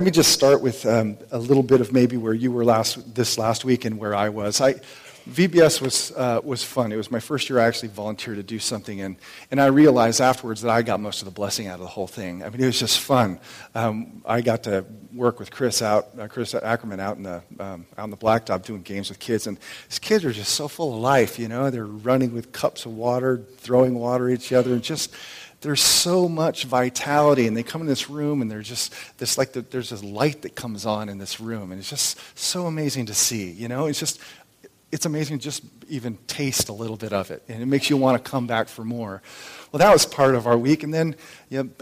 Let me just start with a little bit of maybe where you were this last week and where I was. VBS was fun. It was my first year I actually volunteered to do something, and I realized afterwards that I got most of the blessing out of the whole thing. I mean, it was just fun. I got to work with Chris Ackerman out on the blacktop doing games with kids, and these kids are just so full of life, you know. They're running with cups of water, throwing water at each other, and just there's so much vitality, and they come in this room, and there's just this there's this light that comes on in this room, and it's just so amazing to see, you know. It's amazing to just even taste a little bit of it, and it makes you want to come back for more. Well, that was part of our week, and then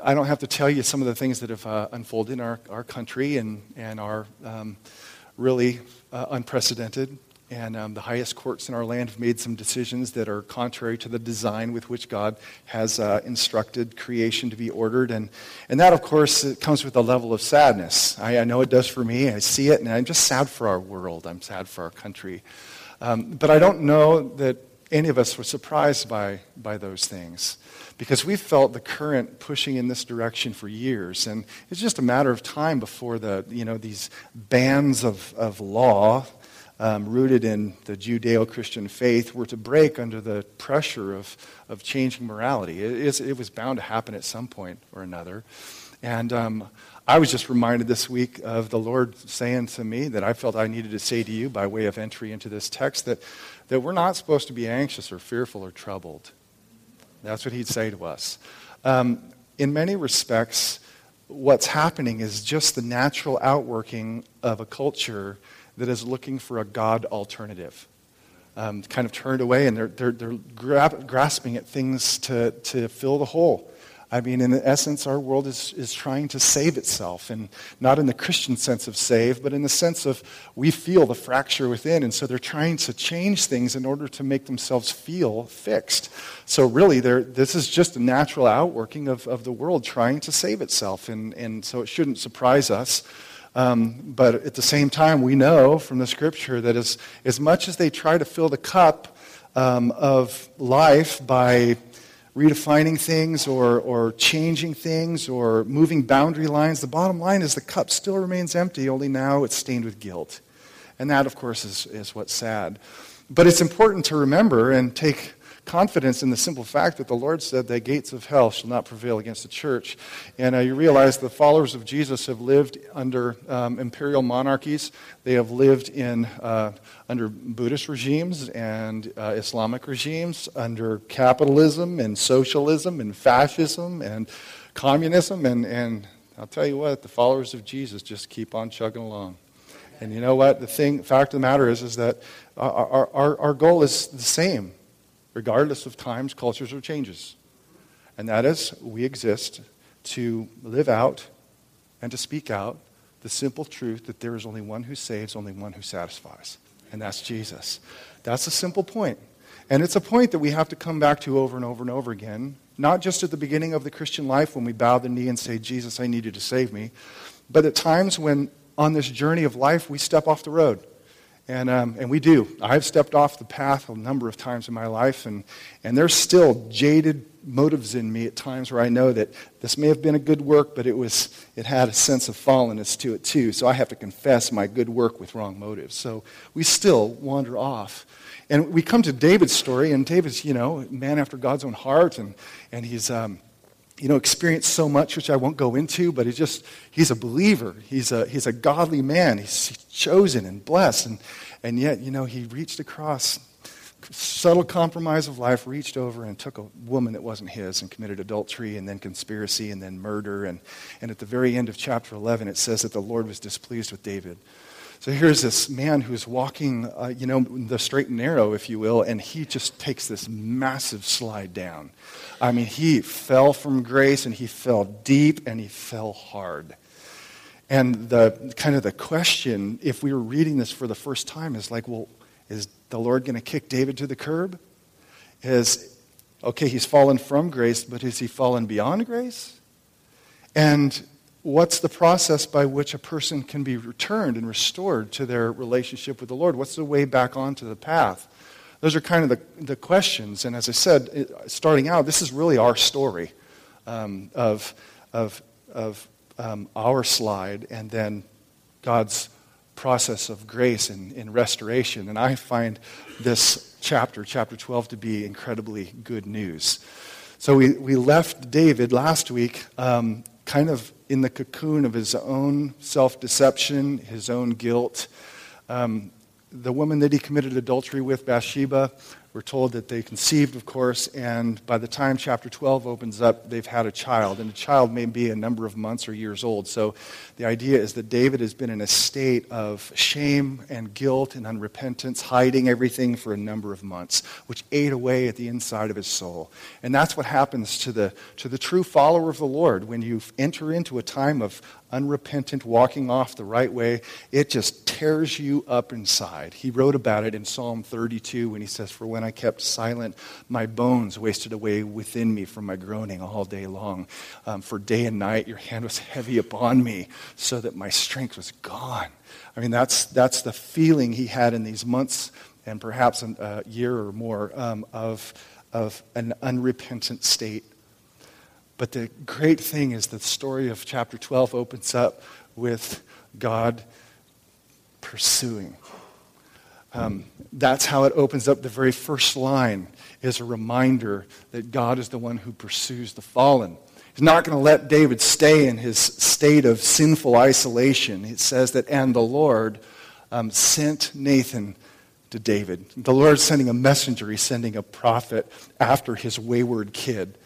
I don't have to tell you some of the things that have unfolded in our country and are really unprecedented. And the highest courts in our land have made some decisions that are contrary to the design with which God has instructed creation to be ordered. And that, of course, it comes with a level of sadness. I know it does for me. I see it, and I'm just sad for our world. I'm sad for our country. But I don't know that any of us were surprised by those things, because we've felt the current pushing in this direction for years, and it's just a matter of time before these bands of law rooted in the Judeo-Christian faith were to break under the pressure of changing morality. It was bound to happen at some point or another. And I was just reminded this week of the Lord saying to me that I felt I needed to say to you by way of entry into this text that we're not supposed to be anxious or fearful or troubled. That's what he'd say to us. In many respects, what's happening is just the natural outworking of a culture that is looking for a God alternative, kind of turned away, and they're grasping at things to fill the hole. I mean, in essence, our world is trying to save itself, and not in the Christian sense of save, but in the sense of we feel the fracture within, and so they're trying to change things in order to make themselves feel fixed. So really, this is just a natural outworking of the world trying to save itself, and so it shouldn't surprise us. But at the same time, we know from the Scripture that as much as they try to fill the cup of life by redefining things or changing things or moving boundary lines, the bottom line is the cup still remains empty, only now it's stained with guilt. And that, of course, is what's sad. But it's important to remember and take confidence in the simple fact that the Lord said the gates of hell shall not prevail against the church. And you realize the followers of Jesus have lived under imperial monarchies. They have lived under Buddhist regimes and Islamic regimes, under capitalism and socialism and fascism and communism. And I'll tell you what, the followers of Jesus just keep on chugging along. And you know what? The fact of the matter is that our goal is the same, regardless of times, cultures, or changes. And that is, we exist to live out and to speak out the simple truth that there is only one who saves, only one who satisfies. And that's Jesus. That's a simple point. And it's a point that we have to come back to over and over and over again, not just at the beginning of the Christian life when we bow the knee and say, Jesus, I need you to save me, but at times when on this journey of life we step off the road. And we do. I've stepped off the path a number of times in my life, and there's still jaded motives in me at times where I know that this may have been a good work, but it had a sense of fallenness to it too. So I have to confess my good work with wrong motives. So we still wander off. And we come to David's story, and David's, a man after God's own heart, and he's experienced so much, which I won't go into, but he's a believer. He's a godly man. He's chosen and blessed, and yet, he reached across. Subtle compromise of life, reached over and took a woman that wasn't his and committed adultery and then conspiracy and then murder. And at the very end of chapter 11, it says that the Lord was displeased with David. So here's this man who's walking, the straight and narrow, if you will, and he just takes this massive slide down. I mean, he fell from grace, and he fell deep, and he fell hard. And the question, if we were reading this for the first time, is like, well, is the Lord going to kick David to the curb? He's fallen from grace, but has he fallen beyond grace? And what's the process by which a person can be returned and restored to their relationship with the Lord? What's the way back onto the path? Those are kind of the questions. And as I said, starting out, this is really our story of our slide and then God's process of grace and restoration. And I find this chapter, chapter 12, to be incredibly good news. So we left David last week kind of in the cocoon of his own self-deception, his own guilt. The woman that he committed adultery with, Bathsheba, we're told that they conceived, of course, and by the time chapter 12 opens up, they've had a child, and the child may be a number of months or years old. So the idea is that David has been in a state of shame and guilt and unrepentance, hiding everything for a number of months, which ate away at the inside of his soul. And that's what happens to the true follower of the Lord. When you enter into a time of unrepentant walking off the right way, it just tears you up inside. He wrote about it in Psalm 32 when he says, "For when I kept silent, my bones wasted away within me from my groaning all day long. For day and night your hand was heavy upon me, so that my strength was gone." I mean, that's the feeling he had in these months and perhaps a year or more of an unrepentant state. But the great thing is the story of chapter 12 opens up with God pursuing. That's how it opens up. The very first line is a reminder that God is the one who pursues the fallen. He's not going to let David stay in his state of sinful isolation. It says that, and the Lord sent Nathan to David. The Lord's sending a messenger. He's sending a prophet after his wayward kid.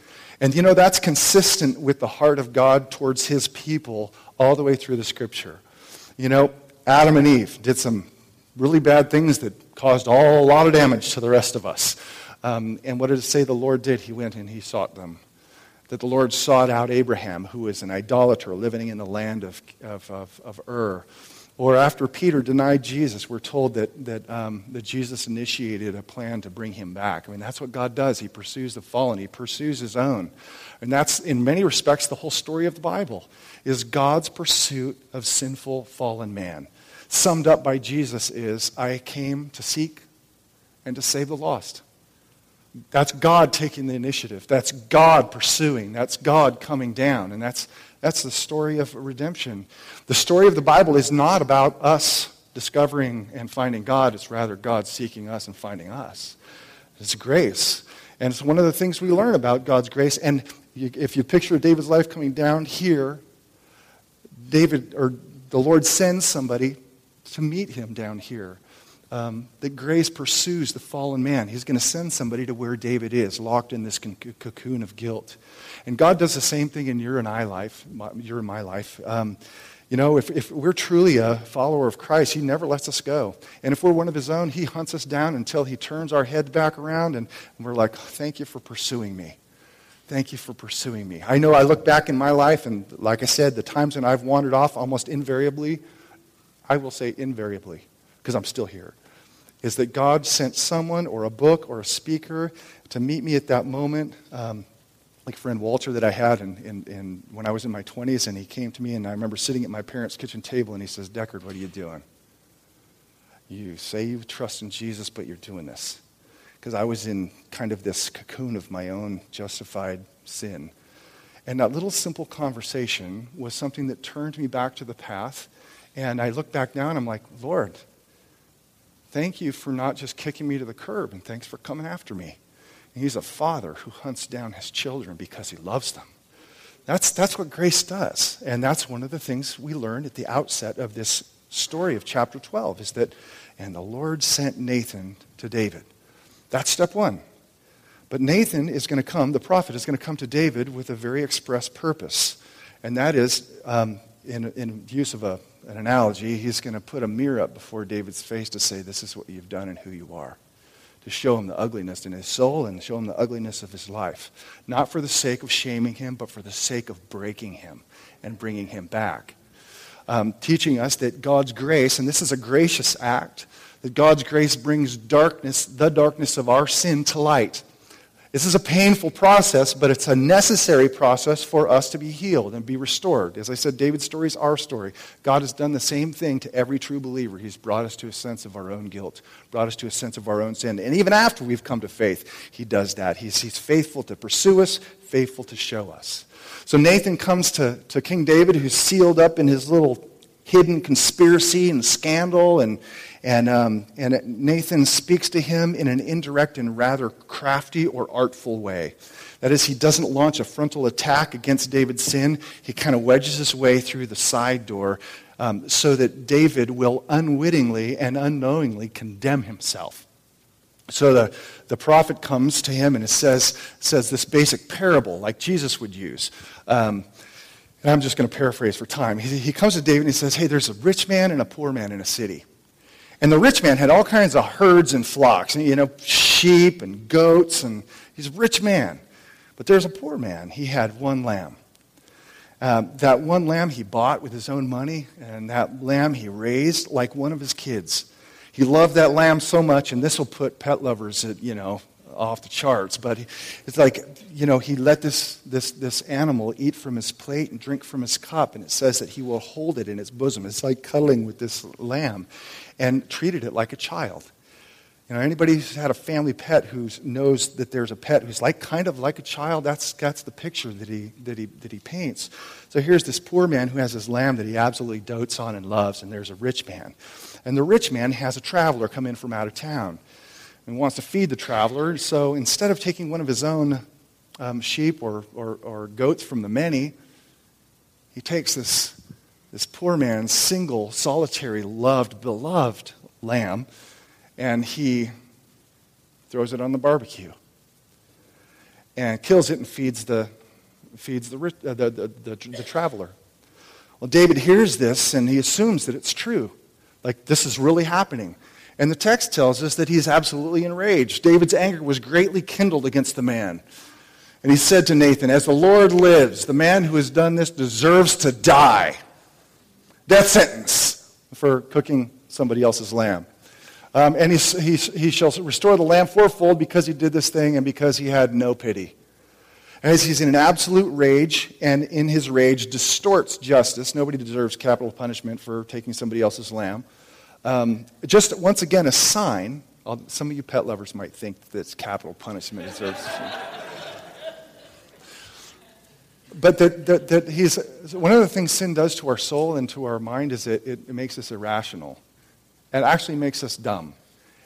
And you know, that's consistent with the heart of God towards his people all the way through the scripture. You know, Adam and Eve did some really bad things that caused a lot of damage to the rest of us. And what did it say the Lord did? He went and he sought them. That the Lord sought out Abraham, who was an idolater living in the land of Ur. Or after Peter denied Jesus, we're told that Jesus initiated a plan to bring him back. I mean, that's what God does. He pursues the fallen. He pursues his own. And that's, in many respects, the whole story of the Bible, is God's pursuit of sinful, fallen man. Summed up by Jesus is, "I came to seek and to save the lost." That's God taking the initiative. That's God pursuing. That's God coming down. And that's the story of redemption. The story of the Bible is not about us discovering and finding God. It's rather God seeking us and finding us. It's grace. And it's one of the things we learn about God's grace. And if you picture David's life coming down here, David, or the Lord sends somebody to meet him down here. That grace pursues the fallen man. He's going to send somebody to where David is, locked in this cocoon of guilt. And God does the same thing in your and my life. You know, if we're truly a follower of Christ, he never lets us go. And if we're one of his own, he hunts us down until he turns our head back around and we're like, "Thank you for pursuing me. Thank you for pursuing me." I know I look back in my life, and like I said, the times when I've wandered off, almost invariably, I will say invariably, because I'm still here, is that God sent someone or a book or a speaker to meet me at that moment, like friend Walter that I had in when I was in my 20s, and he came to me, and I remember sitting at my parents' kitchen table, and he says, "Deckard, what are you doing? You say you trust in Jesus, but you're doing this." Because I was in kind of this cocoon of my own justified sin. And that little simple conversation was something that turned me back to the path, and I look back now, and I'm like, "Lord, thank you for not just kicking me to the curb, and thanks for coming after me." And he's a father who hunts down his children because he loves them. That's what grace does. And that's one of the things we learned at the outset of this story of chapter 12, is that, and the Lord sent Nathan to David. That's step one. But Nathan is going to come, the prophet is going to come to David with a very express purpose. And that is, in use of an analogy, he's going to put a mirror up before David's face to say, "This is what you've done and who you are," to show him the ugliness in his soul and show him the ugliness of his life, not for the sake of shaming him, but for the sake of breaking him and bringing him back, teaching us that God's grace, and this is a gracious act, that God's grace brings darkness, the darkness of our sin, to light. This is a painful process, but it's a necessary process for us to be healed and be restored. As I said, David's story is our story. God has done the same thing to every true believer. He's brought us to a sense of our own guilt, brought us to a sense of our own sin. And even after we've come to faith, he does that. He's faithful to pursue us, faithful to show us. So Nathan comes to King David, who's sealed up in his little hidden conspiracy and scandal, and Nathan speaks to him in an indirect and rather crafty or artful way. That is, he doesn't launch a frontal attack against David's sin. He kind of wedges his way through the side door so that David will unwittingly and unknowingly condemn himself. So the prophet comes to him and it says this basic parable like Jesus would use. And I'm just going to paraphrase for time. He comes to David and he says, hey, there's a rich man and a poor man in a city. And the rich man had all kinds of herds and flocks, and, sheep and goats, and he's a rich man. But there's a poor man. He had one lamb. That one lamb he bought with his own money, and that lamb he raised like one of his kids. He loved that lamb so much, and this will put pet lovers at, off the charts, but it's like, he let this animal eat from his plate and drink from his cup, and it says that he will hold it in his bosom. It's like cuddling with this lamb, and treated it like a child. Anybody who's had a family pet who knows that there's a pet who's kind of like a child, that's the picture that he paints. So here's this poor man who has his lamb that he absolutely dotes on and loves, and there's a rich man. And the rich man has a traveler come in from out of town and wants to feed the traveler. So instead of taking one of his own sheep or goats from the many, he takes this poor man's single, solitary, loved, beloved lamb, and he throws it on the barbecue and kills it and feeds the traveler. Well, David hears this and he assumes that it's true, like this is really happening. And the text tells us that he's absolutely enraged. David's anger was greatly kindled against the man. And he said to Nathan, as the Lord lives, the man who has done this deserves to die. Death sentence for cooking somebody else's lamb. And he shall restore the lamb fourfold because he did this thing and because he had no pity. As he's in an absolute rage, and in his rage distorts justice. Nobody deserves capital punishment for taking somebody else's lamb. Just once again, a sign. Some of you pet lovers might think that capital punishment deserves. But that he's one of the things sin does to our soul and to our mind is it makes us irrational. It actually makes us dumb,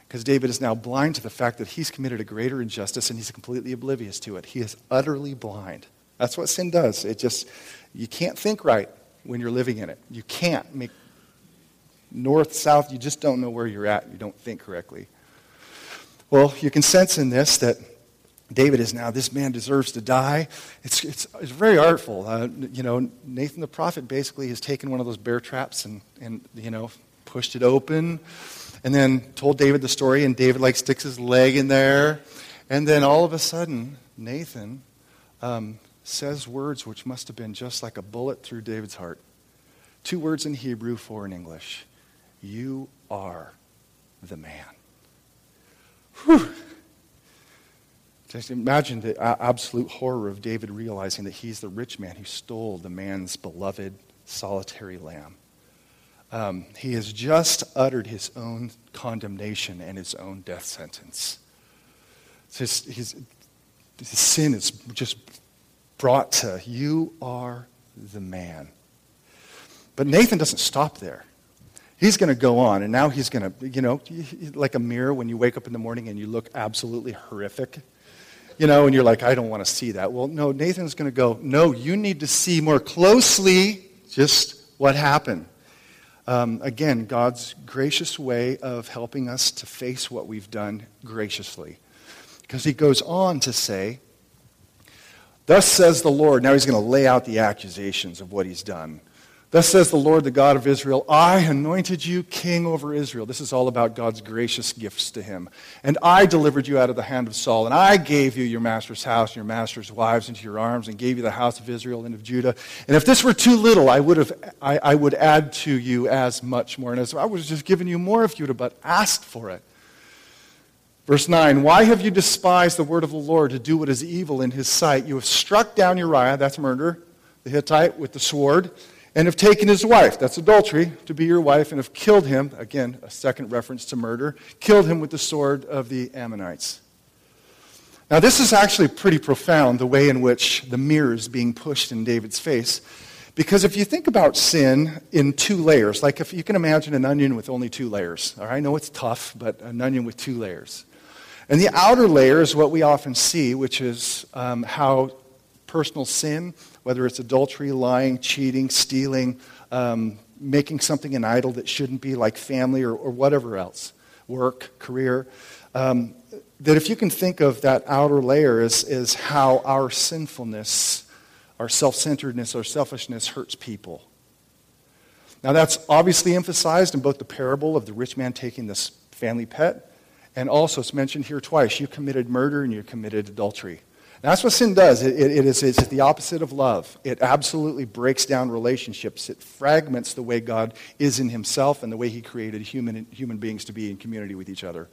because David is now blind to the fact that he's committed a greater injustice and he's completely oblivious to it. He is utterly blind. That's what sin does. It just, you can't think right when you're living in it. You can't make north, south, you just don't know where you're at. You don't think correctly. Well, you can sense in this that David is now, this man deserves to die. It's very artful. Nathan the prophet basically has taken one of those bear traps and pushed it open and then told David the story, and David sticks his leg in there. And then all of a sudden, Nathan says words which must have been just like a bullet through David's heart. 2 words in Hebrew, 4 in English. You are the man. Whew. Just imagine the absolute horror of David realizing that he's the rich man who stole the man's beloved solitary lamb. He has just uttered his own condemnation and his own death sentence. His sin is just brought to, you are the man. But Nathan doesn't stop there. He's going to go on, and now he's going to, like a mirror when you wake up in the morning and you look absolutely horrific, and you're like, I don't want to see that. Well, no, Nathan's going to go, no, you need to see more closely just what happened. Again, God's gracious way of helping us to face what we've done graciously. Because he goes on to say, thus says the Lord. Now he's going to lay out the accusations of what he's done. Thus says the Lord, the God of Israel, I anointed you king over Israel. This is all about God's gracious gifts to him. And I delivered you out of the hand of Saul, and I gave you your master's house and your master's wives into your arms, and gave you the house of Israel and of Judah. And if this were too little, I would add to you as much more. And as I was just giving you more if you would have but asked for it. Verse 9, why have you despised the word of the Lord to do what is evil in his sight? You have struck down Uriah, that's murder, the Hittite, with the sword, and have taken his wife, that's adultery, to be your wife, and have killed him, again, a second reference to murder, killed him with the sword of the Ammonites. Now, this is actually pretty profound, the way in which the mirror is being pushed in David's face. Because if you think about sin in two layers, like if you can imagine an onion with only two layers. All right, I know it's tough, but an onion with two layers. And the outer layer is what we often see, which is how personal sin, whether it's adultery, lying, cheating, stealing, making something an idol that shouldn't be, like family or whatever else, work, career, that if you can think of that outer layer as how our sinfulness, our self-centeredness, our selfishness hurts people. Now that's obviously emphasized in both the parable of the rich man taking this family pet, and also it's mentioned here twice, you committed murder and you committed adultery. And that's what sin does. It's the opposite of love. It absolutely breaks down relationships. It fragments the way God is in himself and the way he created human beings to be in community with each other.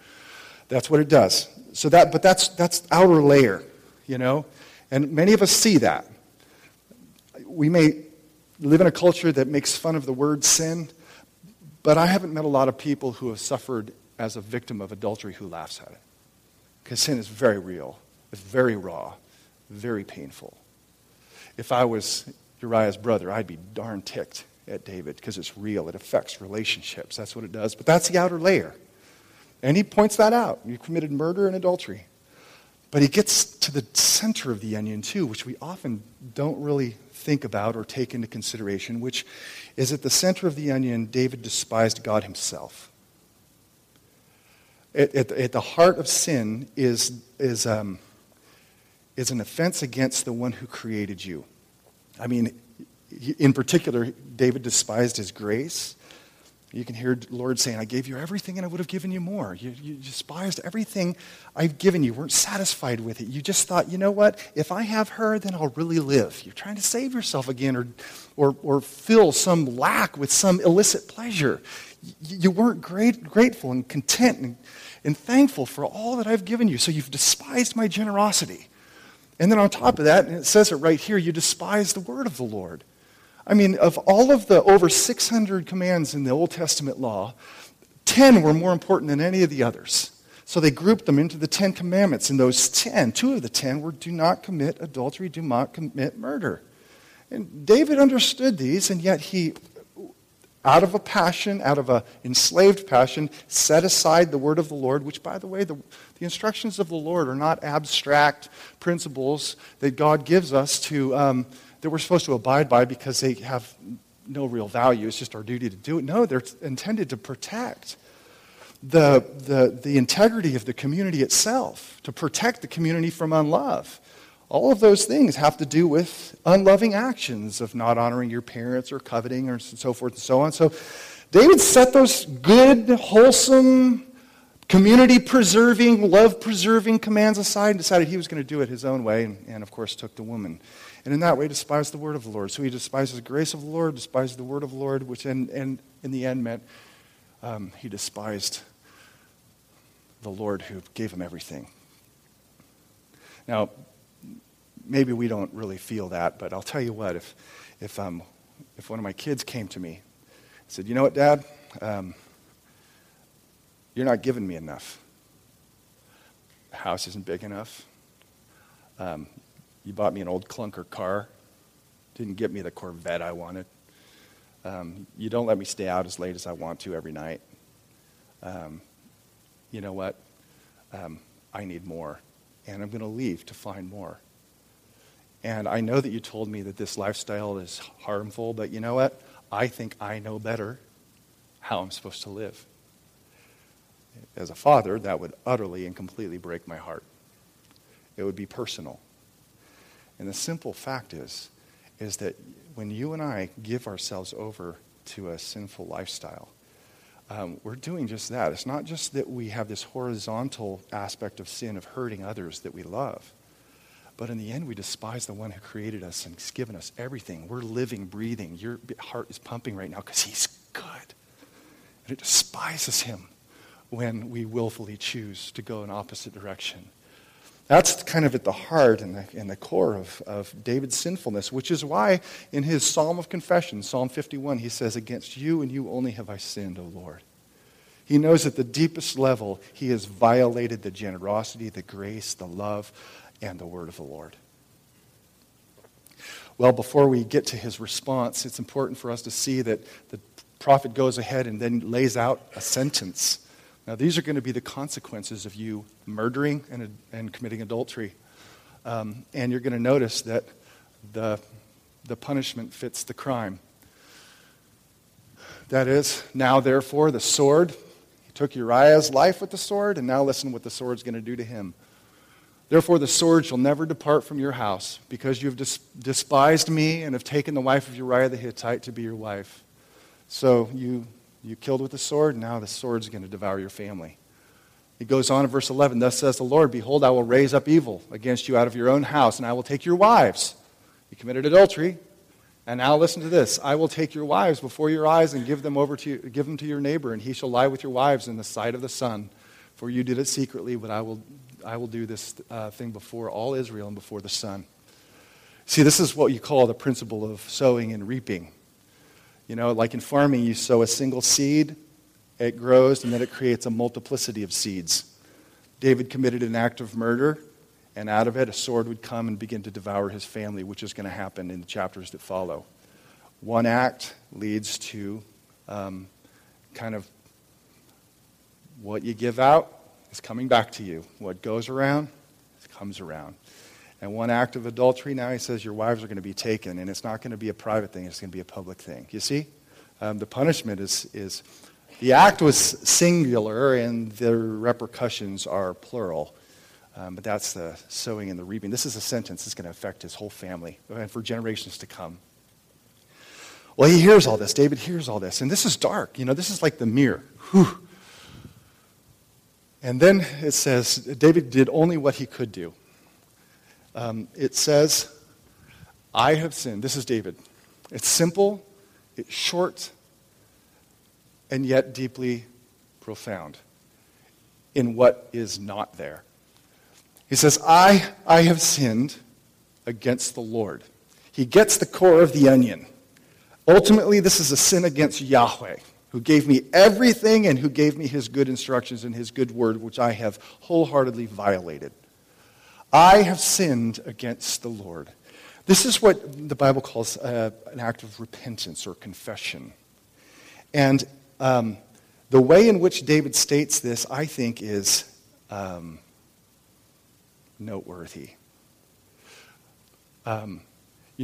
That's what it does. So that's outer layer, you know? And many of us see that. We may live in a culture that makes fun of the word sin, but I haven't met a lot of people who have suffered as a victim of adultery who laughs at it. Because sin is very real, it's very raw, very painful. If I was Uriah's brother, I'd be darn ticked at David because it's real, it affects relationships, that's what it does. But that's the outer layer. And he points that out. You committed murder and adultery. But he gets to the center of the onion too, which we often don't really think about or take into consideration, which is at the center of the onion, David despised God himself. At the heart of sin is an offense against the one who created you. I mean, in particular, David despised his grace. You can hear the Lord saying, I gave you everything and I would have given you more. You despised everything I've given you. You weren't satisfied with it. You just thought, you know what? If I have her, then I'll really live. You're trying to save yourself again or fill some lack with some illicit pleasure. You weren't grateful and content and thankful for all that I've given you. So you've despised my generosity. And then on top of that, and it says it right here, you despise the word of the Lord. I mean, of all of the over 600 commands in the Old Testament law, 10 were more important than any of the others. So they grouped them into the 10 commandments. And those 10, two of the 10 were do not commit adultery, do not commit murder. And David understood these, and yet he, out of a passion, out of an enslaved passion, set aside the word of the Lord, which, by the way, the instructions of the Lord are not abstract principles that God gives us to that we're supposed to abide by because they have no real value. It's just our duty to do it. No, they're intended to protect the integrity of the community itself, to protect the community from unlove. All of those things have to do with unloving actions of not honoring your parents or coveting or so forth and so on. So David set those good, wholesome, community-preserving, love-preserving commands aside and decided he was going to do it his own way and, of course, took the woman. And in that way, despised the word of the Lord. So he despises the grace of the Lord, despised the word of the Lord, which in the end meant he despised the Lord who gave him everything. Now, maybe we don't really feel that, but I'll tell you what, if one of my kids came to me and said, you know what, Dad, you're not giving me enough. The house isn't big enough. You bought me an old clunker car. Didn't get me the Corvette I wanted. You don't let me stay out as late as I want to every night. You know what? I need more. And I'm going to leave to find more. And I know that you told me that this lifestyle is harmful, but you know what? I think I know better how I'm supposed to live. As a father, that would utterly and completely break my heart. It would be personal. And the simple fact is that when you and I give ourselves over to a sinful lifestyle, we're doing just that. It's not just that we have this horizontal aspect of sin of hurting others that we love, but in the end we despise the one who created us and has given us everything. We're living, breathing. Your heart is pumping right now because he's good. And it despises him when we willfully choose to go in opposite direction. That's kind of at the heart and the core of David's sinfulness, which is why in his Psalm of Confession, Psalm 51, he says, against you and you only have I sinned, O Lord. He knows at the deepest level he has violated the generosity, the grace, the love, and the word of the Lord. Well, before we get to his response, it's important for us to see that the prophet goes ahead and then lays out a sentence. Now, these are going to be the consequences of you murdering and committing adultery. And you're going to notice that the punishment fits the crime. That is, now therefore the sword, he took Uriah's life with the sword, and now listen what the sword's going to do to him. Therefore the sword shall never depart from your house, because you have despised me and have taken the wife of Uriah the Hittite to be your wife. So you killed with the sword, now the sword's going to devour your family. He goes on in verse 11, thus says the Lord, behold, I will raise up evil against you out of your own house, and I will take your wives. You committed adultery. And now listen to this. I will take your wives before your eyes and give them to your neighbor, and he shall lie with your wives in the sight of the sun. For you did it secretly, but I will do this thing before all Israel and before the sun. See, this is what you call the principle of sowing and reaping. You know, like in farming, you sow a single seed, it grows, and then it creates a multiplicity of seeds. David committed an act of murder, and out of it a sword would come and begin to devour his family, which is going to happen in the chapters that follow. One act leads to kind of what you give out is coming back to you. What goes around comes around. And one act of adultery, now he says your wives are going to be taken, and it's not going to be a private thing, it's going to be a public thing. You see? The punishment is the act was singular, and the repercussions are plural. But that's the sowing and the reaping. This is a sentence that's going to affect his whole family and for generations to come. Well, he hears all this. David hears all this. And this is dark. You know, this is like the mirror. Whew. And then it says, David did only what he could do. It says, I have sinned. This is David. It's simple. It's short. And yet deeply profound in what is not there. He says, I have sinned against the Lord. He gets the core of the onion. Ultimately, this is a sin against Yahweh, who gave me everything and who gave me his good instructions and his good word, which I have wholeheartedly violated. I have sinned against the Lord. This is what the Bible calls an act of repentance or confession. And the way in which David states this, I think, is noteworthy. You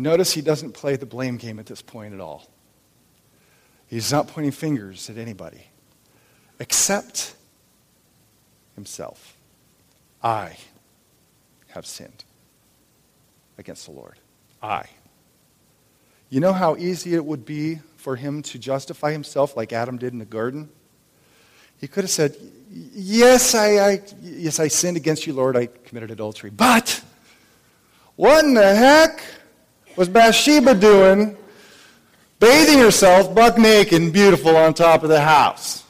notice he doesn't play the blame game at this point at all. He's not pointing fingers at anybody except himself. I have sinned against the Lord. You know how easy it would be for him to justify himself like Adam did in the garden? He could have said, yes, I sinned against you, Lord. I committed adultery. But what in the heck was Bathsheba doing bathing herself buck naked and beautiful on top of the house?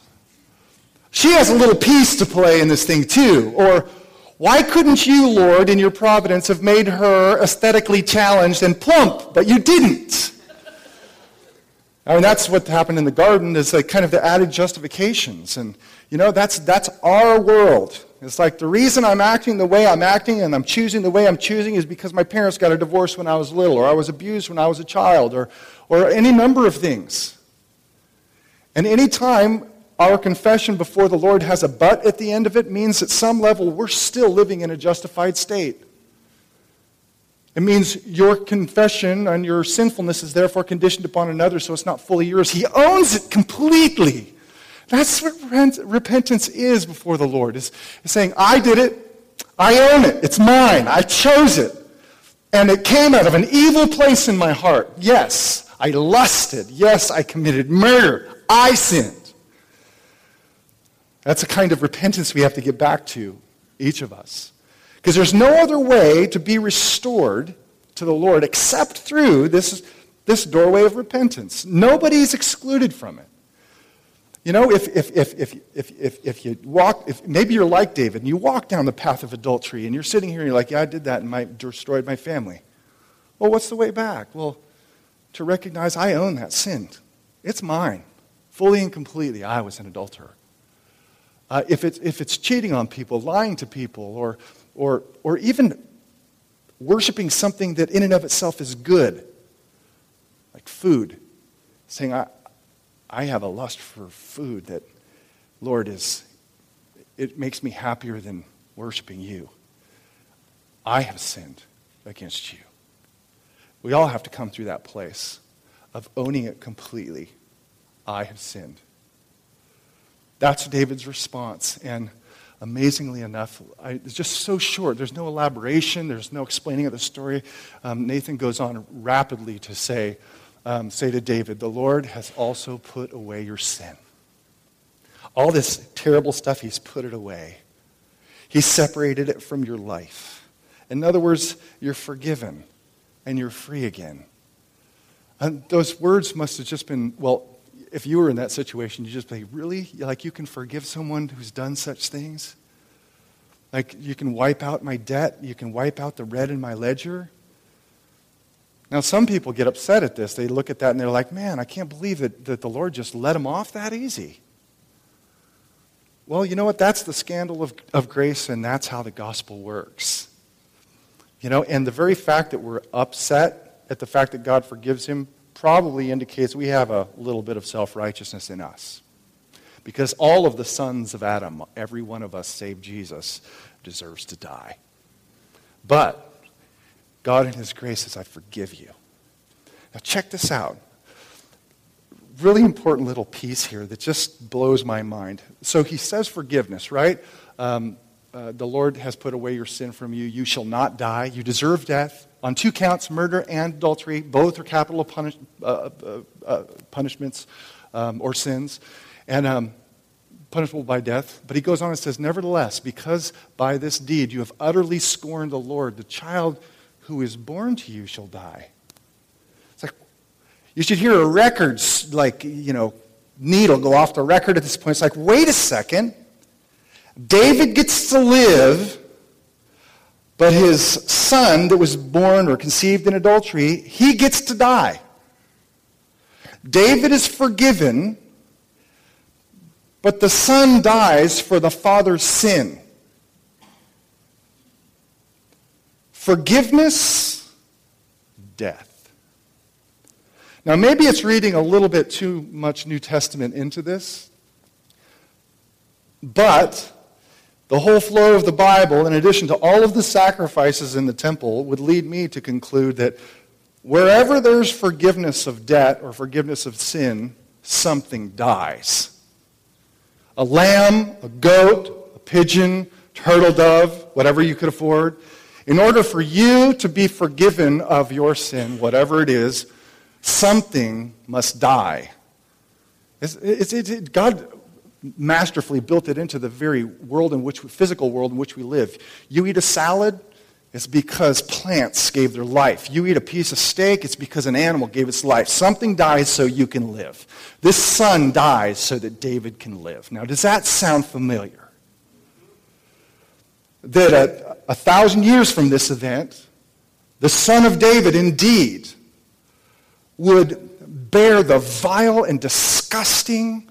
She has a little piece to play in this thing too. Or why couldn't you, Lord, in your providence have made her aesthetically challenged and plump, but you didn't? I mean, that's what happened in the garden, is like kind of the added justifications. And, you know, that's our world. It's like the reason I'm acting the way I'm acting and I'm choosing the way I'm choosing is because my parents got a divorce when I was little, or I was abused when I was a child, or any number of things. And any time our confession before the Lord has a but at the end of it means at some level we're still living in a justified state. It means your confession and your sinfulness is therefore conditioned upon another, so it's not fully yours. He owns it completely. That's what repentance is before the Lord. It's saying, I did it, I own it, it's mine, I chose it. And it came out of an evil place in my heart. Yes, I lusted. Yes, I committed murder. I sinned. That's a kind of repentance we have to get back to, each of us. Because there's no other way to be restored to the Lord except through this doorway of repentance. Nobody's excluded from it. You know, if you walk, maybe you're like David and you walk down the path of adultery and you're sitting here and you're like, yeah, I did that and destroyed my family. Well, what's the way back? Well, to recognize I own that sin. It's mine, fully and completely. I was an adulterer. If it's cheating on people, lying to people, or even worshiping something that in and of itself is good, like food, saying, I have a lust for food that, Lord, it makes me happier than worshiping you. I have sinned against you. We all have to come through that place of owning it completely. I have sinned. That's David's response, and amazingly enough, it's just so short. There's no elaboration. There's no explaining of the story. Nathan goes on rapidly to say to David, the Lord has also put away your sin. All this terrible stuff, he's put it away. He separated it from your life. In other words, you're forgiven, and you're free again. And those words must have just been, well, if you were in that situation, you just think, really? Like, you can forgive someone who's done such things? Like, you can wipe out my debt? You can wipe out the red in my ledger? Now, some people get upset at this. They look at that and they're like, man, I can't believe that the Lord just let him off that easy. Well, you know what? That's the scandal of grace, and that's how the gospel works. You know, and the very fact that we're upset at the fact that God forgives him probably indicates we have a little bit of self-righteousness in us. Because all of the sons of Adam, every one of us save Jesus, deserves to die. But God in his grace says, I forgive you. Now check this out. Really important little piece here that just blows my mind. So he says forgiveness, right? The Lord has put away your sin from you. You shall not die. You deserve death. On two counts, murder and adultery, both are capital punishments or sins, and punishable by death. But he goes on and says, nevertheless, because by this deed you have utterly scorned the Lord, the child who is born to you shall die. It's like, you should hear a record, like, you know, needle go off the record at this point. It's like, wait a second. David gets to live, but his son that was born or conceived in adultery, he gets to die. David is forgiven, but the son dies for the father's sin. Forgiveness, death. Now, maybe it's reading a little bit too much New Testament into this, but the whole flow of the Bible, in addition to all of the sacrifices in the temple, would lead me to conclude that wherever there's forgiveness of debt or forgiveness of sin, something dies. A lamb, a goat, a pigeon, turtle dove, whatever you could afford. In order for you to be forgiven of your sin, whatever it is, something must die. God masterfully built it into the very world physical world in which we live. You eat a salad, it's because plants gave their life. You eat a piece of steak, it's because an animal gave its life. Something dies so you can live. This son dies so that David can live. Now, does that sound familiar? That 1,000 years from this event, the son of David indeed would bear the vile and disgusting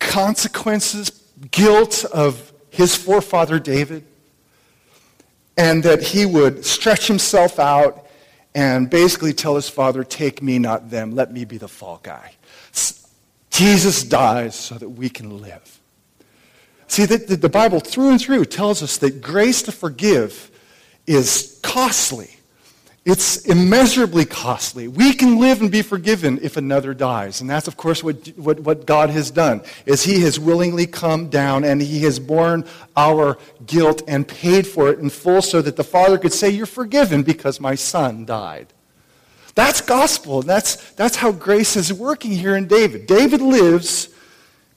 consequences, guilt of his forefather David, and that he would stretch himself out and basically tell his father, take me, not them, let me be the fall guy. Jesus dies so that we can live. See, the Bible through and through tells us that grace to forgive is costly. It's immeasurably costly. We can live and be forgiven if another dies. And that's, of course, what God has done, is he has willingly come down and he has borne our guilt and paid for it in full so that the Father could say, you're forgiven because my son died. That's gospel. That's how grace is working here in David. David lives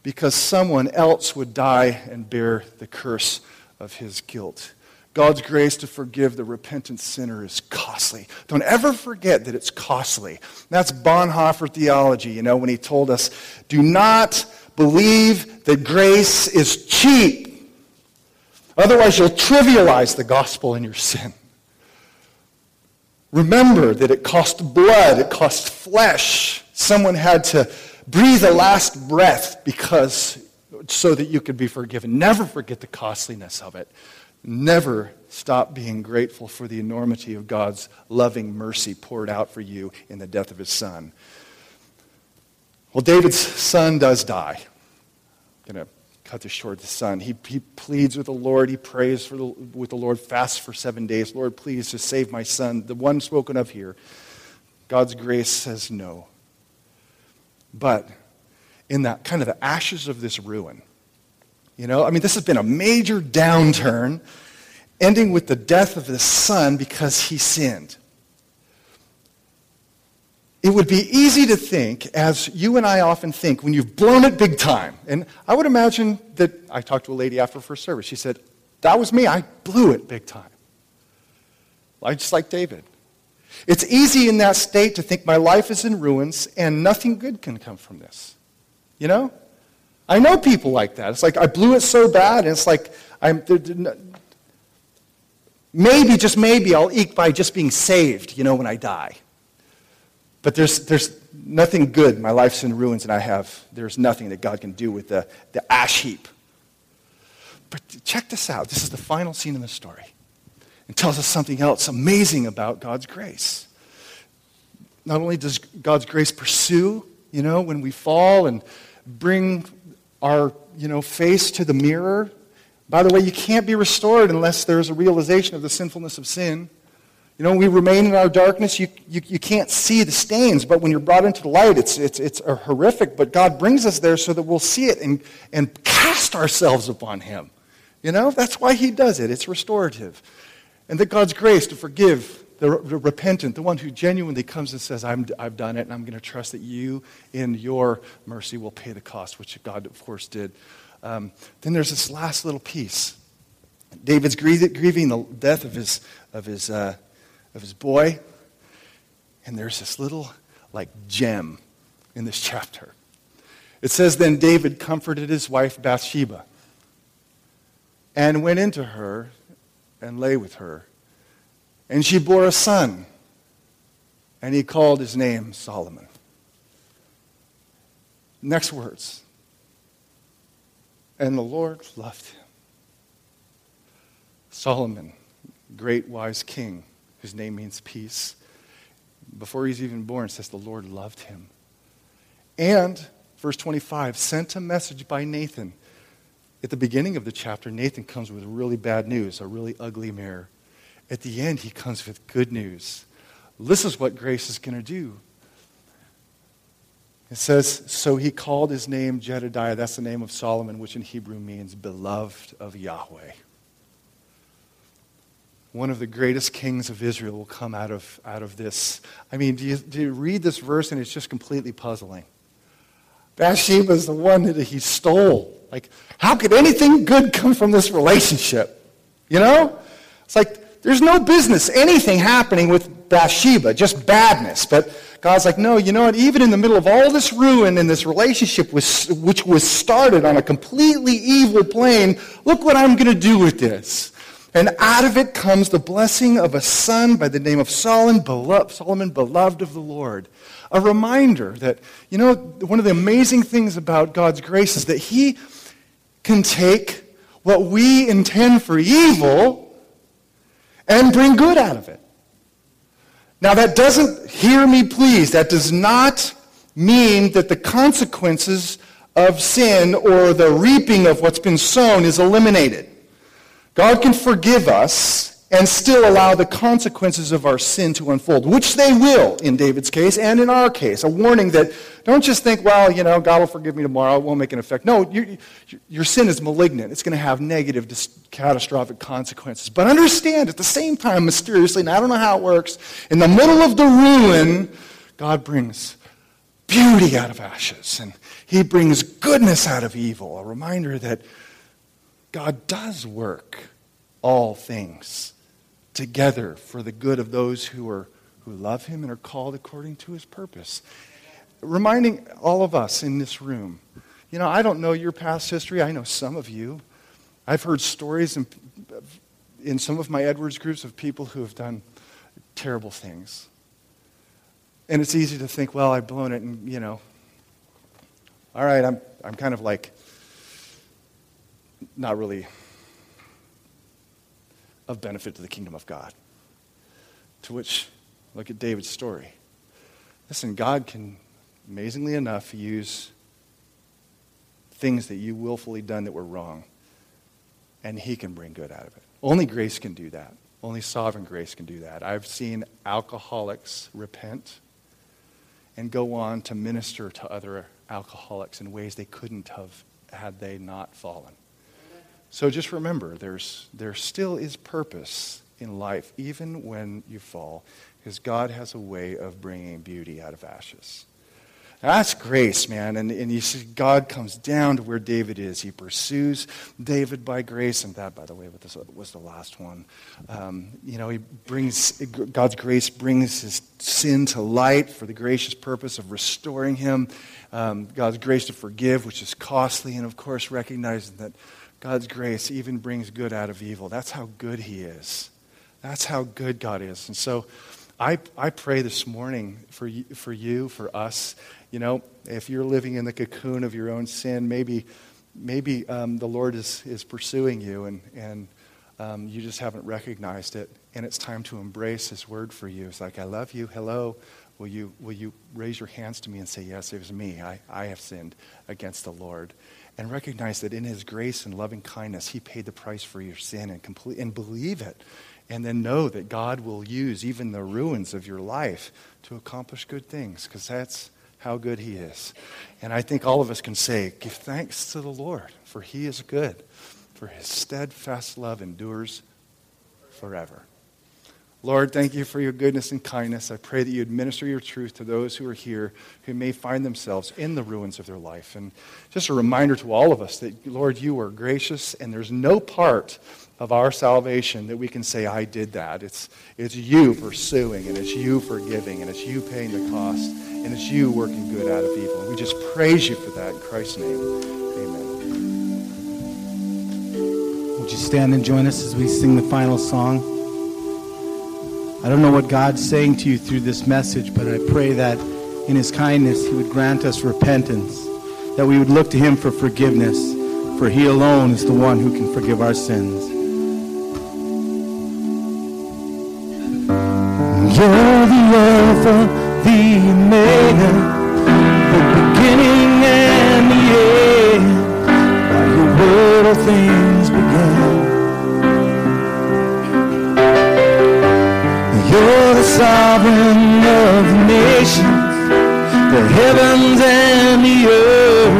because someone else would die and bear the curse of his guilt. God's grace to forgive the repentant sinner is costly. Don't ever forget that it's costly. That's Bonhoeffer theology, you know, when he told us, do not believe that grace is cheap. Otherwise, you'll trivialize the gospel in your sin. Remember that it cost blood, it cost flesh. Someone had to breathe a last breath so that you could be forgiven. Never forget the costliness of it. Never stop being grateful for the enormity of God's loving mercy poured out for you in the death of his son. Well, David's son does die. I'm going to cut this short. The son, he pleads with the Lord. He prays with the Lord, fasts for 7 days. Lord, please just save my son, the one spoken of here. God's grace says no. But in that kind of the ashes of this ruin, this has been a major downturn, ending with the death of his son because he sinned. It would be easy to think, as you and I often think, when you've blown it big time. And I would imagine that, I talked to a lady after first service. She said, that was me. I blew it big time. Just like David. It's easy in that state to think my life is in ruins and nothing good can come from this. I know people like that. It's like I blew it so bad, and it's like maybe, just maybe, I'll eke by just being saved, when I die. But there's nothing good. My life's in ruins, and there's nothing that God can do with the ash heap. But check this out. This is the final scene in the story. It tells us something else amazing about God's grace. Not only does God's grace pursue, when we fall and bring our, face to the mirror. By the way, you can't be restored unless there's a realization of the sinfulness of sin. We remain in our darkness. You can't see the stains, but when you're brought into the light, it's horrific. But God brings us there so that we'll see it and cast ourselves upon him. That's why he does it. It's restorative. And that God's grace to forgive the repentant, the one who genuinely comes and says, I've done it, and I'm going to trust that you in your mercy will pay the cost, which God, of course, did. Then there's this last little piece. David's grieving the death of his boy. And there's this little, gem in this chapter. It says, then David comforted his wife Bathsheba and went into her and lay with her. And she bore a son, and he called his name Solomon. Next words. And the Lord loved him. Solomon, great wise king, whose name means peace. Before he's even born, it says the Lord loved him. And, verse 25, sent a message by Nathan. At the beginning of the chapter, Nathan comes with really bad news, a really ugly mirror. At the end, he comes with good news. This is what grace is going to do. It says, so he called his name Jedidiah. That's the name of Solomon, which in Hebrew means beloved of Yahweh. One of the greatest kings of Israel will come out of this. Do you read this verse and it's just completely puzzling? Bathsheba is the one that he stole. How could anything good come from this relationship? It's like there's no business anything happening with Bathsheba, just badness. But God's like, no, you know what? Even in the middle of all this ruin and this relationship which was started on a completely evil plane, look what I'm going to do with this. And out of it comes the blessing of a son by the name of Solomon, beloved of the Lord. A reminder that, one of the amazing things about God's grace is that he can take what we intend for evil and bring good out of it. Now that doesn't, hear me please, that does not mean that the consequences of sin or the reaping of what's been sown is eliminated. God can forgive us and still allow the consequences of our sin to unfold, which they will in David's case and in our case. A warning that don't just think, God will forgive me tomorrow, it won't make an effect. No, your sin is malignant. It's going to have negative, catastrophic consequences. But understand, at the same time, mysteriously, and I don't know how it works, in the middle of the ruin, God brings beauty out of ashes, and he brings goodness out of evil. A reminder that God does work all things together for the good of those who love him and are called according to his purpose. Reminding all of us in this room, I don't know your past history. I know some of you. I've heard stories in some of my Edwards groups of people who have done terrible things. And it's easy to think, I've blown it and, all right, I'm kind of like not really of benefit to the kingdom of God. To which, look at David's story. Listen, God can, amazingly enough, use things that you willfully done that were wrong, and he can bring good out of it. Only grace can do that. Only sovereign grace can do that. I've seen alcoholics repent and go on to minister to other alcoholics in ways they couldn't have had they not fallen. So just remember, there still is purpose in life, even when you fall, because God has a way of bringing beauty out of ashes. Now, that's grace, man. And you see, God comes down to where David is. He pursues David by grace. And that, by the way, was the last one. God's grace brings his sin to light for the gracious purpose of restoring him. God's grace to forgive, which is costly. And, of course, recognizing that God's grace even brings good out of evil. That's how good he is. That's how good God is. And so I pray this morning for you, for us. You know, if you're living in the cocoon of your own sin, maybe the Lord is pursuing you and you just haven't recognized it. And it's time to embrace his word for you. It's like, I love you. Hello. Will you raise your hands to me and say, yes, it was me. I have sinned against the Lord. And recognize that in his grace and loving kindness, he paid the price for your sin and believe it. And then know that God will use even the ruins of your life to accomplish good things, because that's how good he is. And I think all of us can say, give thanks to the Lord, for he is good, for his steadfast love endures forever. Lord, thank you for your goodness and kindness. I pray that you administer your truth to those who are here who may find themselves in the ruins of their life. And just a reminder to all of us that, Lord, you are gracious, and there's no part of our salvation that we can say, I did that. It's you pursuing, and it's you forgiving, and it's you paying the cost, and it's you working good out of evil. And we just praise you for that in Christ's name. Amen. Would you stand and join us as we sing the final song? I don't know what God's saying to you through this message, but I pray that in his kindness he would grant us repentance, that we would look to him for forgiveness, for he alone is the one who can forgive our sins. You're the Alpha, the Omega, the beginning and the end. By your word all things began. You're the sovereign of the nations, the heavens and the earth.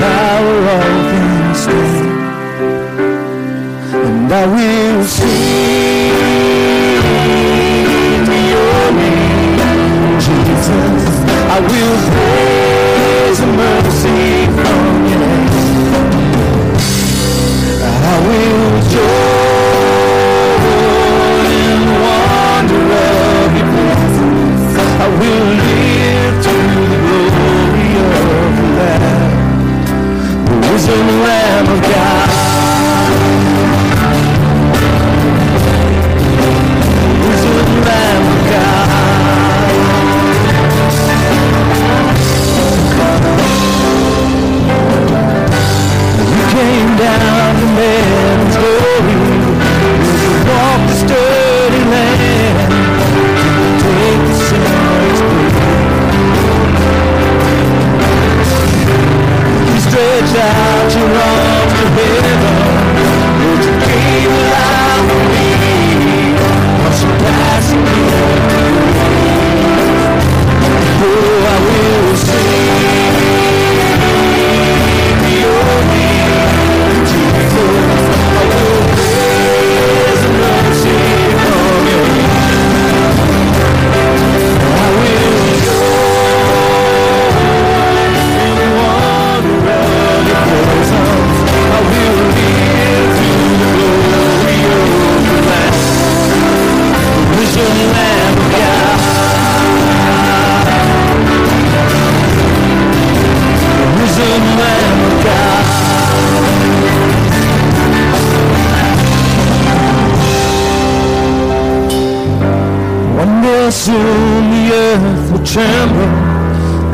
By your power all things stand, and I will sing. Jesus, I will praise the mercy from your hand. I will joy in the wonder of your presence. I will live to the glory of the Lamb, the risen Lamb of God. Down to man's glory, to walk this dirty land, to take the sinner's breath. You stretch out your arms to heaven, but you gave your life for me, I'm surpassing me. Oh, I will sing your name. Soon the earth will tremble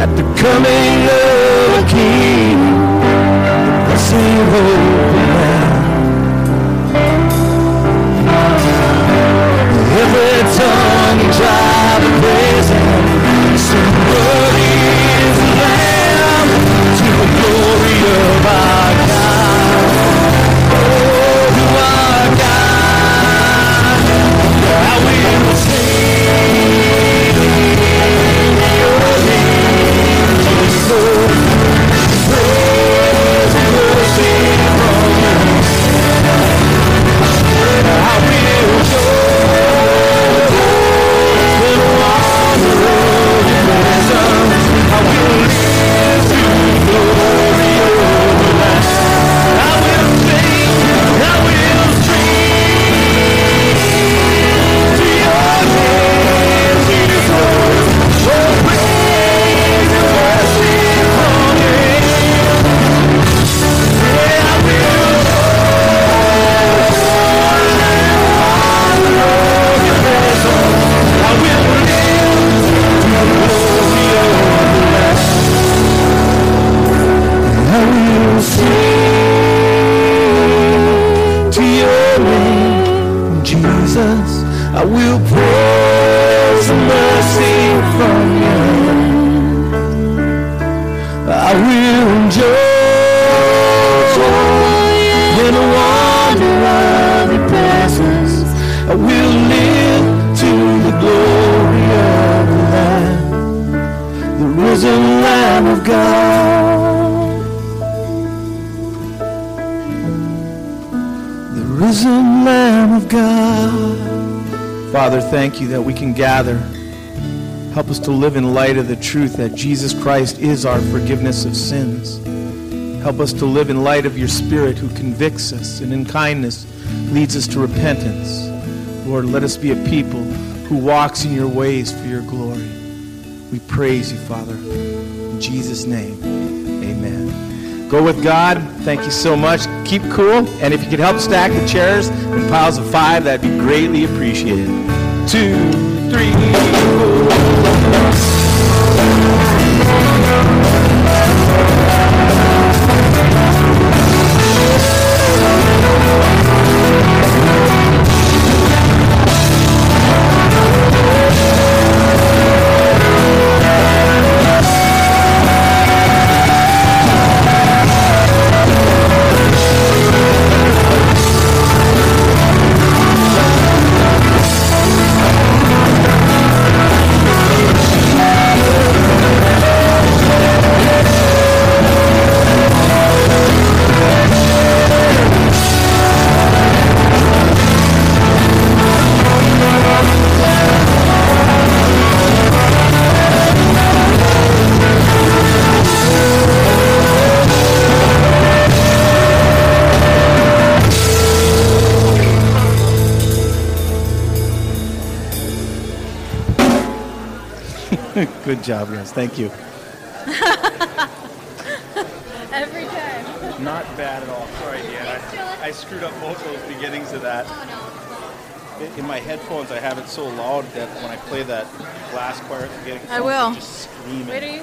at the coming of the King, the blessed hope of man. Every tongue and tribe and praise Him, so worthy is the Lamb, to the glory of our God. Oh, to our God, how we will sing Your name, Jesus. Praise and mercy from You. How we will joy and wonder and wisdom. How we will live to the glory of the Lamb. I will sing, I will sing to Your name, Jesus. Oh, praise and mercy from You. Yeah, I will joy and wonder and wisdom. I will live to the glory of the Lamb. I will sing to Your name, Jesus. I will praise the mercy from You. I will enjoy in the wonder of Your presence. I will live to the glory of the Lamb, the risen Lamb of God, the risen Lamb of God. Father, thank You that we can gather. Help us to live in light of the truth that Jesus Christ is our forgiveness of sins. Help us to live in light of Your Spirit who convicts us and in kindness leads us to repentance. Lord, let us be a people who walks in Your ways for Your glory. We praise You, Father. In Jesus' name, amen. Go with God. Thank you so much. Keep cool. And if you could help stack the chairs in piles of 5, that'd be greatly appreciated. 2, 3, 4. Good job, guys. Thank you. Every time. Not bad at all. Sorry, Dan. I screwed up both those beginnings of that. Oh, no. In my headphones, I have it so loud that when I play that glass choir at the beginning, I will just scream it.